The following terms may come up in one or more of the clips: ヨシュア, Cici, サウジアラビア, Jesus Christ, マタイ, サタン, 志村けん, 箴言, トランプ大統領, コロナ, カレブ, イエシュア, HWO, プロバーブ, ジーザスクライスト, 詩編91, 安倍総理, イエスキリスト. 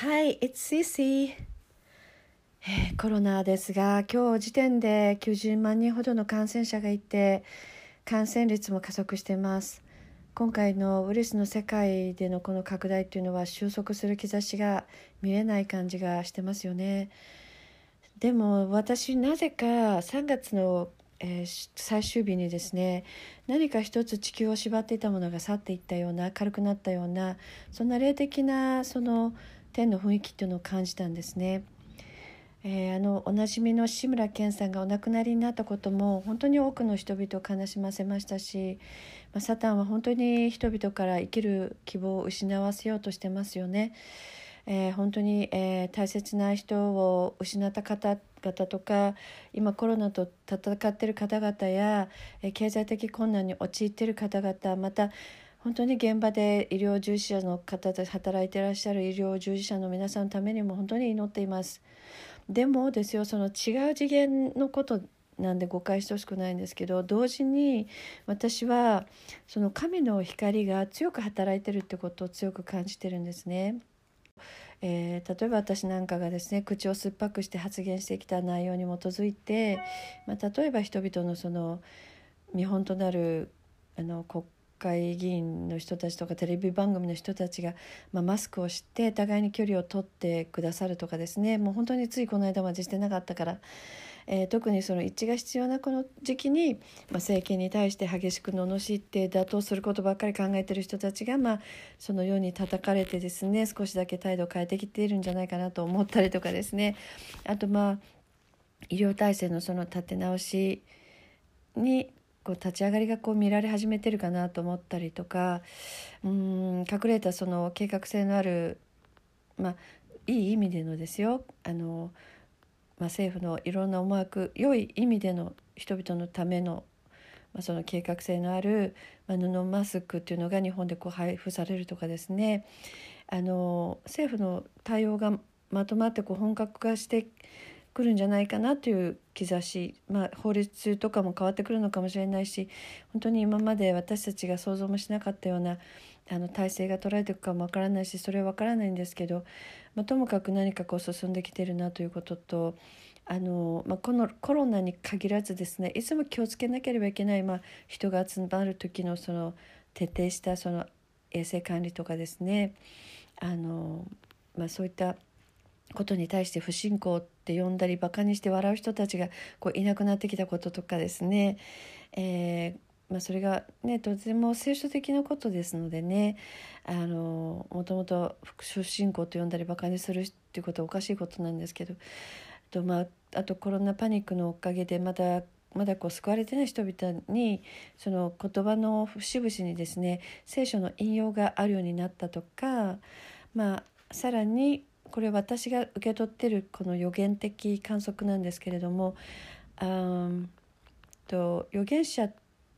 Hi, it's Cici、コロナですが、今日時点で90万人ほどの感染者がいて、感染率も加速しています。今回のウイルスの世界でのこの拡大というのは収束する兆しが見えない感じがしてますよね。でも私なぜか3月の最終日にですね、何か一つ地球を縛っていたものが去っていったような、軽くなったような、そんな霊的なその天の雰囲気というのを感じたんですね。おなじみの志村けんさんがお亡くなりになったことも本当に多くの人々を悲しませましたし、サタンは本当に人々から生きる希望を失わせようとしてますよね。本当に、大切な人を失った方々とか、今コロナと戦っている方々や、経済的困難に陥っている方々、また本当に現場で医療従事者の方で働いていらっしゃる医療従事者の皆さんのためにも本当に祈っています。でもですよ、その違う次元のことなんで誤解してほしくないんですけど、同時に私はその神の光が強く働いているってことを強く感じてるんですね。例えば私なんかがですね、口を酸っぱくして発言してきた内容に基づいて、例えば人々のその見本となる国会議員の人たちとかテレビ番組の人たちが、マスクをして互いに距離を取ってくださるとかですね、もう本当についこの間までしてなかったから、特にその一致が必要なこの時期に、政権に対して激しく罵って打倒することばっかり考えている人たちが、そのように叩かれてですね、少しだけ態度を変えてきているんじゃないかなと思ったりとかですね、あと医療体制のその立て直しに立ち上がりが見られ始めてるかなと思ったりとか、隠れたその計画性のある、いい意味でのですよ、政府のいろんな思惑、良い意味での人々のための、その計画性のある、布マスクというのが日本で配布されるとかですね、政府の対応がまとまって本格化してくるんじゃないかなという兆し、法律とかも変わってくるのかもしれないし、本当に今まで私たちが想像もしなかったような体制が取られていくかもわからないし、それはわからないんですけど、ともかく何か進んできているなということと、このコロナに限らずですね、いつも気をつけなければいけない、人が集まる時のその徹底したその衛生管理とかですね、そういったことに対して不信仰って呼んだりバカにして笑う人たちがいなくなってきたこととかですね、それがね、とても聖書的なことですのでね、もともと不信仰と呼んだりバカにするっていうことはおかしいことなんですけど、あとコロナパニックのおかげでまだ救われてない人々にその言葉の節々にですね、聖書の引用があるようになったとか、さらにこれ私が受け取ってるこの予言的観測なんですけれども、予言者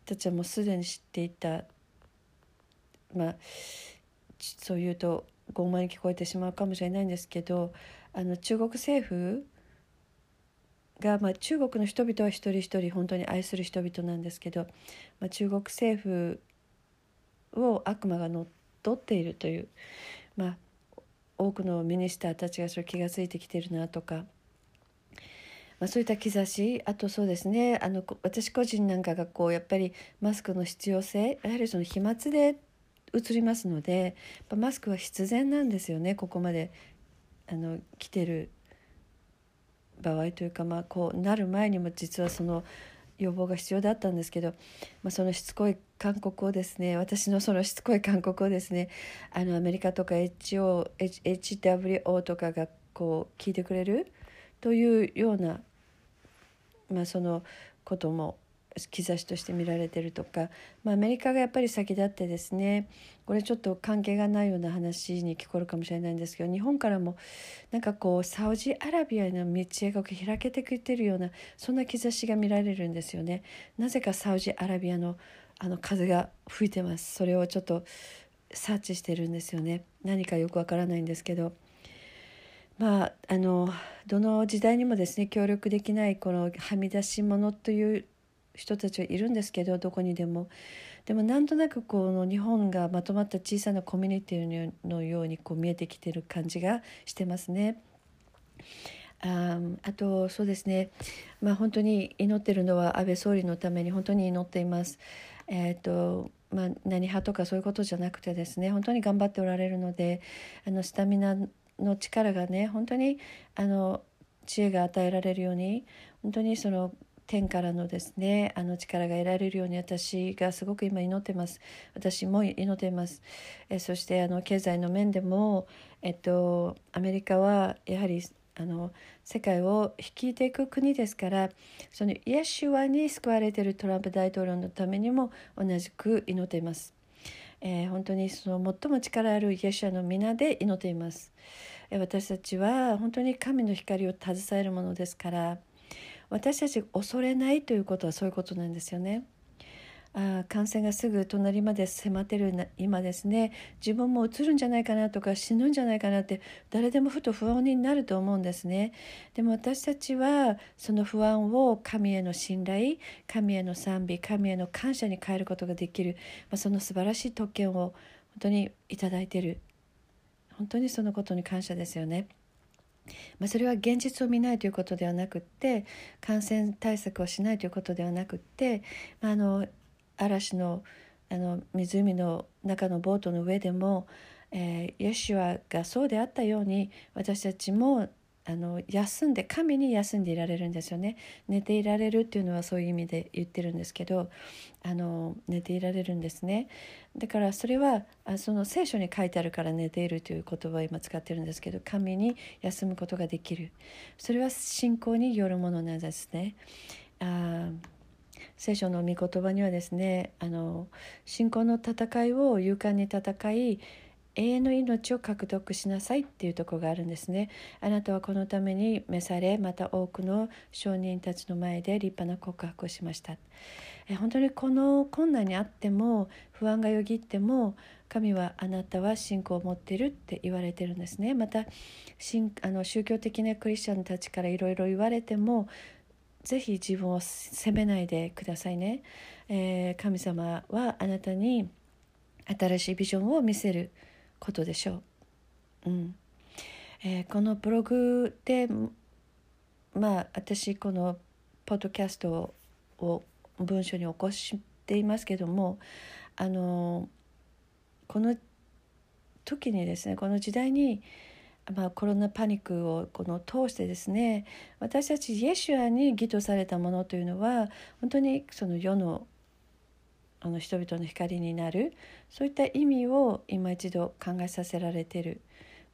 たちはもうすでに知っていた、そう言うと傲慢に聞こえてしまうかもしれないんですけど、中国政府が、中国の人々は一人一人本当に愛する人々なんですけど、中国政府を悪魔が乗っ取っているという、多くのミニスターたちがそれ気がついてきてるなとか、そういった兆し、あとそうですね、私個人なんかがやっぱりマスクの必要性、やはりその飛沫でうつりますので、マスクは必然なんですよね。ここまで来てる場合というか、こうなる前にも実はその予防が必要だったんですけど、そのしつこい勧告をですね、私のそのしつこい勧告をですね、アメリカとか HWO とかが聞いてくれるというような、そのことも兆しとして見られてるとか、アメリカがやっぱり先立ってですね、これちょっと関係がないような話に聞こえるかもしれないんですけど、日本からもサウジアラビアの道へが開けてきてるような、そんな兆しが見られるんですよね。なぜかサウジアラビアの風が吹いてます。それをちょっと察知してるんですよね。何かよくわからないんですけど、どの時代にもですね、協力できないこのはみ出し者という人たちはいるんですけど、どこにでも。でもなんとなくこの日本がまとまった小さなコミュニティのようにこう見えてきてる感じがしてますね。あとそうですね、本当に祈ってるのは安倍総理のために本当に祈っています。何派とかそういうことじゃなくてですね、本当に頑張っておられるので、スタミナの力がね、本当に知恵が与えられるように、本当にその天からのですね、力が得られるように私がすごく今祈ってます。私も祈ってます。そして経済の面でも、アメリカはやはり世界を率いていく国ですから、そのイエシュアに救われているトランプ大統領のためにも同じく祈っています。本当にその最も力あるイエシュアの皆で祈っています。私たちは本当に神の光を携えるものですから、私たち恐れないということはそういうことなんですよね。感染がすぐ隣まで迫っている今ですね、自分もうつるんじゃないかなとか死ぬんじゃないかなって誰でもふと不安になると思うんですね。でも私たちはその不安を神への信頼、神への賛美、神への感謝に変えることができる、その素晴らしい特権を本当にいただいている、本当にそのことに感謝ですよね。それは現実を見ないということではなくって、感染対策をしないということではなくって、嵐の、湖の中のボートの上でも、イエシュアがそうであったように、私たちも休んで、神に休んでいられるんですよね。寝ていられるっていうのはそういう意味で言ってるんですけど、寝ていられるんですね。だからそれはその聖書に書いてあるから寝ているという言葉を今使ってるんですけど、神に休むことができる、それは信仰によるものなんですね。聖書の御言葉にはですね、信仰の戦いを勇敢に戦い、永遠の命を獲得しなさいっていうところがあるんですね。あなたはこのために召され、また多くの証人たちの前で立派な告白をしました。本当にこの困難にあっても、不安がよぎっても、神はあなたは信仰を持っているって言われてるんですね。また宗教的なクリスチャンたちからいろいろ言われても、ぜひ自分を責めないでくださいね。神様はあなたに新しいビジョンを見せることでしょう。このブログで、私このポッドキャストを文章に起こしていますけども、この時にですね、この時代に、コロナパニックをこの通してですね、私たちイエシュアに義とされたものというのは、本当にその世の人々の光になる、そういった意味を今一度考えさせられている、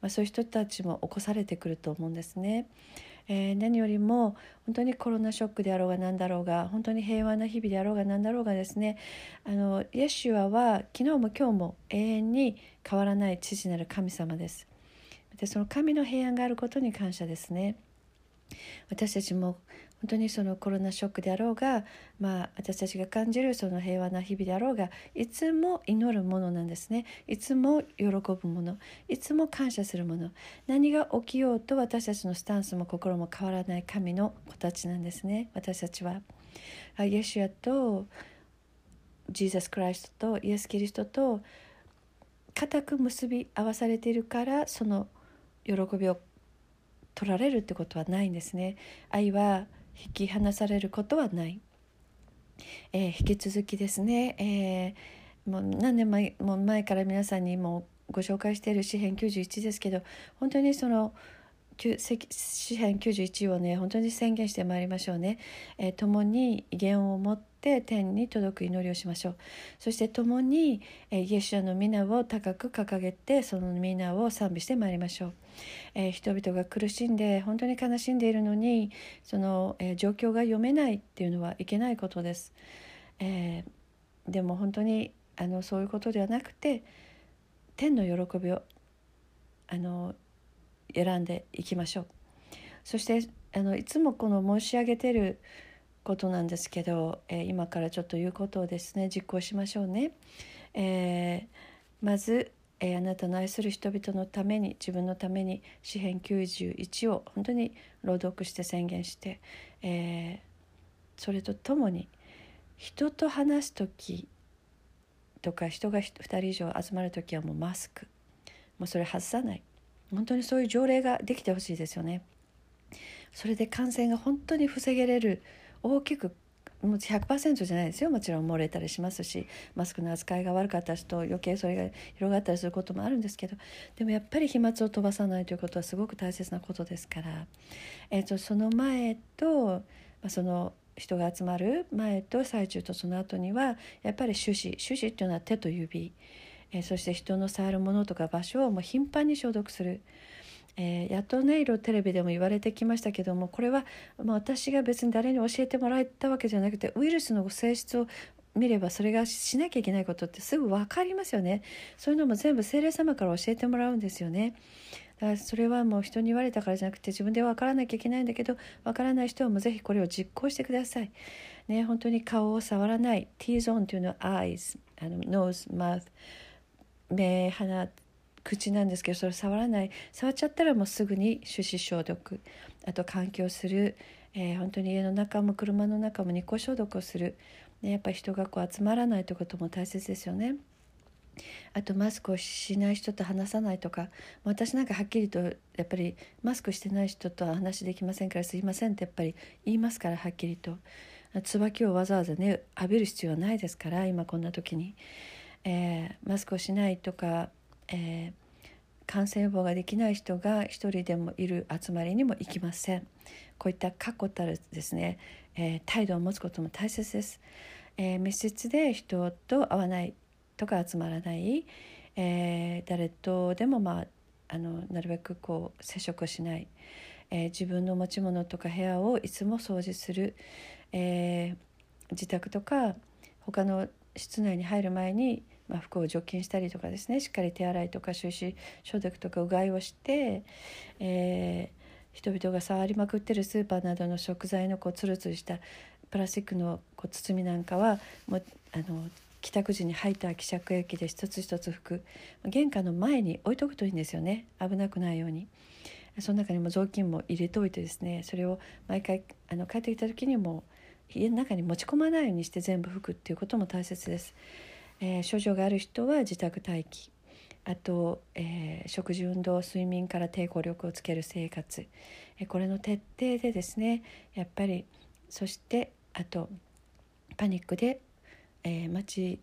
そういう人たちも起こされてくると思うんですね。何よりも本当にコロナショックであろうが何だろうが、本当に平和な日々であろうが何だろうがですね、イエシュアは昨日も今日も永遠に変わらない父なる神様です。でその神の平安があることに感謝ですね。私たちも本当にそのコロナショックであろうが、私たちが感じるその平和な日々であろうが、いつも祈るものなんですね。いつも喜ぶもの、いつも感謝するもの、何が起きようと私たちのスタンスも心も変わらない神の子たちなんですね。私たちはイエシュアとジーザスクライストとイエスキリストと固く結び合わされているから、その喜びを取られるってことはないんですね。愛は引き離されることはない。引き続きですね、もう何年前から皆さんにもご紹介している詩編91ですけど、本当にその詩編91をね、本当に宣言してまいりましょうね。共に威厳を持って天に届く祈りをしましょう。そして共に、イエシュアの皆を高く掲げて、その皆を賛美してまいりましょう。人々が苦しんで、本当に悲しんでいるのに、その、状況が読めないっていうのはいけないことです。でも本当にそういうことではなくて、天の喜びを選んでいきましょう。そしていつもこの申し上げていることなんですけど、今からちょっと言うことをですね、実行しましょうね。まず、あなたの愛する人々のために、自分のために詩編91を本当に朗読して宣言して、それとともに人と話すときとか人が2人以上集まるときはもうマスク、もうそれ外さない、本当にそういう条例ができてほしいですよね。それで感染が本当に防げれる、大きくもう 100% じゃないですよ、もちろん漏れたりしますし、マスクの扱いが悪かった人、余計それが広がったりすることもあるんですけど、でもやっぱり飛沫を飛ばさないということはすごく大切なことですから、その前とその人が集まる前と最中とその後にはやっぱり手指というのは手と指、そして人の触るものとか場所をもう頻繁に消毒する。やっとね、色テレビでも言われてきましたけども、これは、私が別に誰に教えてもらえたわけじゃなくて、ウイルスの性質を見ればそれがしなきゃいけないことってすぐ分かりますよね。そういうのも全部聖霊様から教えてもらうんですよね。だからそれはもう人に言われたからじゃなくて、自分で分からなきゃいけないんだけど、分からない人はもうぜひこれを実行してください。ね、本当に顔を触らない。T ゾーンというのは eyes、nose、mouth、目、鼻、口なんですけど、それ触らない、触っちゃったらもうすぐに手指消毒、あと換気をする、本当に家の中も車の中も2個消毒をする、ね、やっぱり人がこう集まらないということも大切ですよね。あとマスクをしない人と話さないとか、私なんかはっきりとやっぱりマスクしてない人とは話できませんからすいませんってやっぱり言いますから、はっきりと椿をわざわざね浴びる必要はないですから、今こんな時に、マスクをしないとか、感染予防ができない人が一人でもいる集まりにも行きません。こういった確固たるですね、態度を持つことも大切です。密室で人と会わないとか集まらない、誰とでも、なるべくこう接触をしない、自分の持ち物とか部屋をいつも掃除する、自宅とか他の室内に入る前に服を除菌したりとかですね、しっかり手洗いとか手指消毒とかうがいをして、人々が触りまくってるスーパーなどの食材のこうツルツルしたプラスチックのこう包みなんかはもう帰宅時に入った希釈液で一つ一つ拭く、玄関の前に置いとくといいんですよね、危なくないように。その中にも雑巾も入れておいてですね、それを毎回帰ってきた時にも家の中に持ち込まないようにして全部拭くっていうことも大切です。症状がある人は自宅待機、あと、食事、運動、睡眠から抵抗力をつける生活、これの徹底でですね、やっぱり、そしてあとパニックで、満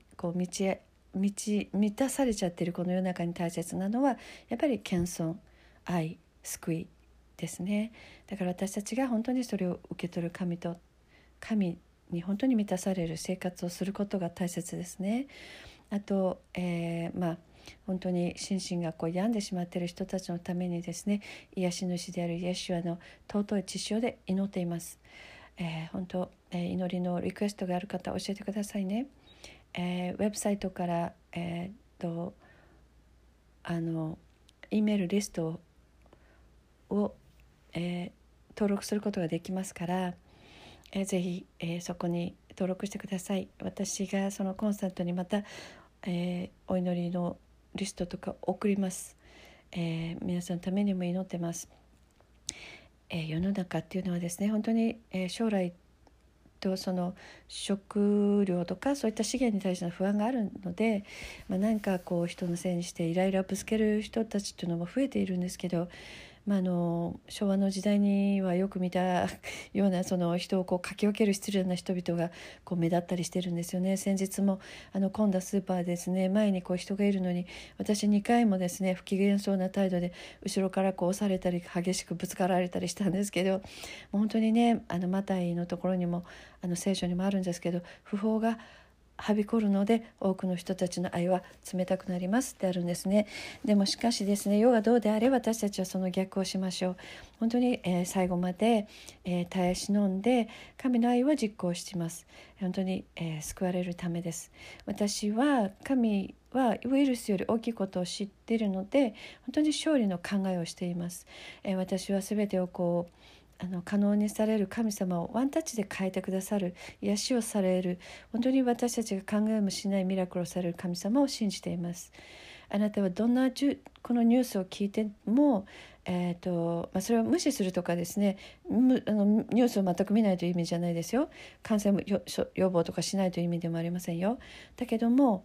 たされちゃってるこの世の中に大切なのはやっぱり謙遜、愛、救いですね。だから私たちが本当にそれを受け取る神に本当に満たされる生活をすることが大切ですね。あと、本当に心身がこう病んでしまっている人たちのためにですね、癒し主であるイエシュアの尊い血潮で祈っています。本当、祈りのリクエストがある方教えてくださいね。ウェブサイトから、E メールリストを、登録することができますから、ぜひ、そこに登録してください。私がそのコンサートにまた、お祈りのリストとか送ります、皆さんのためにも祈ってます、世の中っていうのはですね、本当に、将来とその食料とかそういった資源に対しての不安があるので、なんかこう人のせいにしてイライラぶつける人たちっていうのも増えているんですけど、昭和の時代にはよく見たようなその人をこうかき分ける失礼な人々がこう目立ったりしてるんですよね。先日も混んだスーパーですね、前にこう人がいるのに私2回もですね不機嫌そうな態度で後ろからこう押されたり激しくぶつかられたりしたんですけど、もう本当にね、マタイのところにも聖書にもあるんですけど、不法がはびこるので多くの人たちの愛は冷たくなりますってあるんですね。でもしかしですね、世がどうであれ私たちはその逆をしましょう。本当に、最後まで、耐え忍んで神の愛を実行します。本当に、救われるためです。私は神はウイルスより大きいことを知っているので本当に勝利の考えをしています。私は全てをこう可能にされる神様をワンタッチで変えてくださる、癒しをされる、本当に私たちが考えもしないミラクルをされる神様を信じています。あなたはどんなこのニュースを聞いても、それを無視するとかですね、ニュースを全く見ないという意味じゃないですよ。感染予防とかしないという意味でもありませんよ。だけども、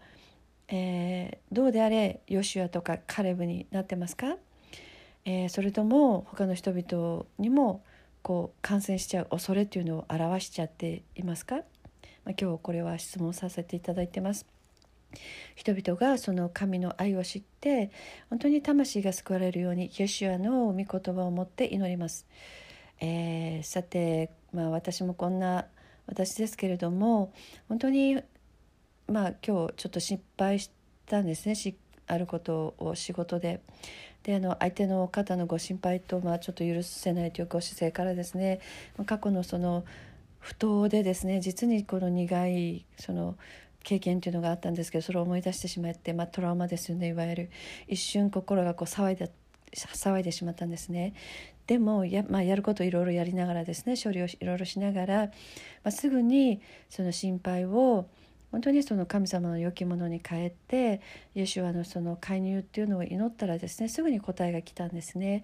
どうであれヨシュアとかカレブになってますか？それとも他の人々にもこう感染しちゃう恐れというのを表しちゃっていますか？今日これは質問させていただいてます。人々がその神の愛を知って本当に魂が救われるようにイエシュアの御言葉を持って祈ります。さて、私もこんな私ですけれども本当に、今日ちょっと失敗したんですね。あることを仕事で。で相手の方のご心配と、ちょっと許せないというご姿勢からですね、過去のその不当でですね、実にこの苦いその経験というのがあったんですけど、それを思い出してしまって、トラウマですよね。いわゆる一瞬心がこう騒いでしまったんですね。でも やることをいろいろやりながらですね、処理をいろいろしながら、すぐにその心配を本当にその神様の良きものに変えて、イエシュアのその介入っていうのを祈ったらですね、すぐに答えが来たんですね。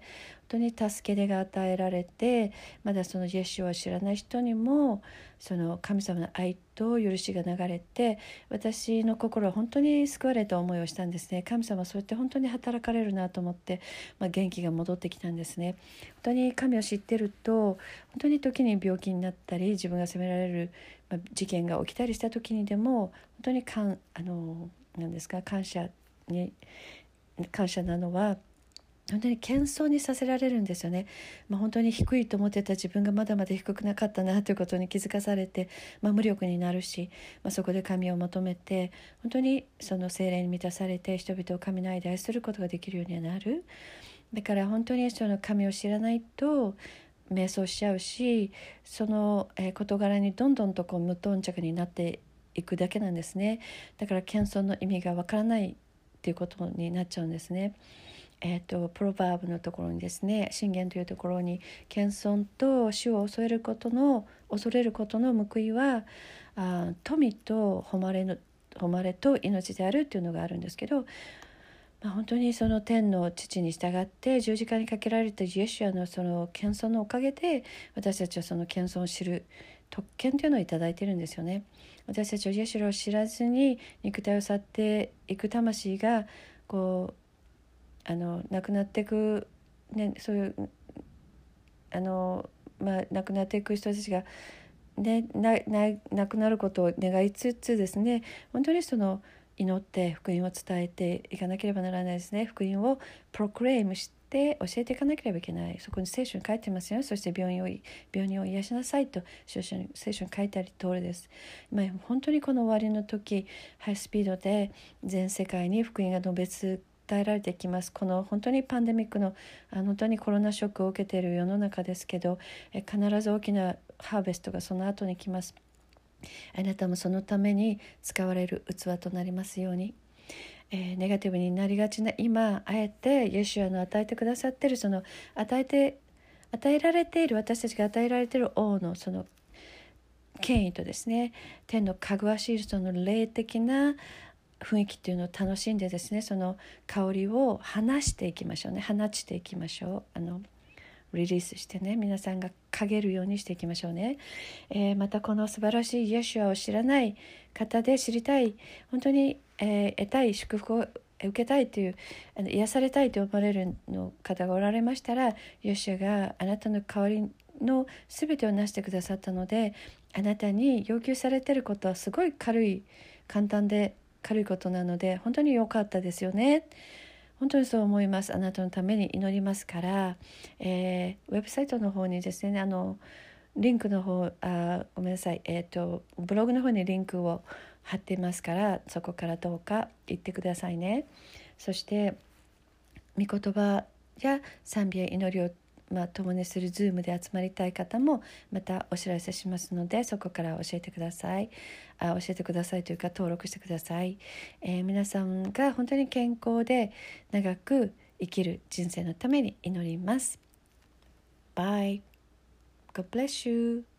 本当に助け手が与えられて、まだそのイエシュアを知らない人にもその神様の愛と許しが流れて、私の心は本当に救われた思いをしたんですね。神様はそうやって本当に働かれるなと思って、元気が戻ってきたんですね。本当に神を知ってると、本当に時に病気になったり自分が責められる事件が起きたりした時にでも本当に感謝なのは本当に謙遜にさせられるんですよね。本当に低いと思ってた自分がまだまだ低くなかったなということに気づかされて、無力になるし、そこで神を求めて本当にその聖霊に満たされて人々を神の愛で愛することができるようになる。だから本当にその神を知らないと迷走しちゃうし、その事柄にどんどんとこう無頓着になっていくだけなんですね。だから謙遜の意味がわからないっていうことになっちゃうんですね。プロバーブのところにですね、箴言というところに謙遜と主を恐れることの報いは富と誉れと命であるっていうのがあるんですけど、本当にその天の父に従って十字架にかけられたイエシュアのその謙遜のおかげで、私たちはその謙遜を知る特権というのをいただいているんですよね。私たちはイエシュアを知らずに肉体を去っていく魂がこうなくなっていく、そういうなくなっていく人たちが、なくなることを願いつつですね、本当にその祈って福音を伝えていかなければならないですね。福音をプロクレイムして教えていかなければいけない。そこに聖書に書いてますよね。そして病人を癒しなさいと聖書に書いてある通りです。本当にこの終わりの時、ハイスピードで全世界に福音が伝えられてきます。この本当にパンデミックの本当にコロナショックを受けている世の中ですけど、必ず大きなハーベストがその後に来ます。あなたもそのために使われる器となりますように。ネガティブになりがちな今、あえてイエシュアの与えてくださっているその与えられている、私たちが与えられている王のその権威とですね、天のかぐわしいその霊的な雰囲気っていうのを楽しんでですね、その香りを放していきましょう。リリースしてね、皆さんが嗅げるようにしていきましょうね。またこの素晴らしいイエシュアを知らない方で、知りたい、本当に、得たい、祝福を受けたいという、癒されたいと思われるの方がおられましたら、イエシュアがあなたの代わりの全てをなしてくださったので、あなたに要求されていることはすごい簡単で軽いことなので、本当に良かったですよね。本当にそう思います。あなたのために祈りますから、ウェブサイトの方にですね、リンクの方、ブログの方にリンクを貼っていますから、そこからどうか行ってくださいね。そして、御言葉や賛美や祈りを共にするズームで集まりたい方もまたお知らせしますので、そこから教えてくださいというか、登録してください。皆さんが本当に健康で長く生きる人生のために祈ります。Bye. God bless you.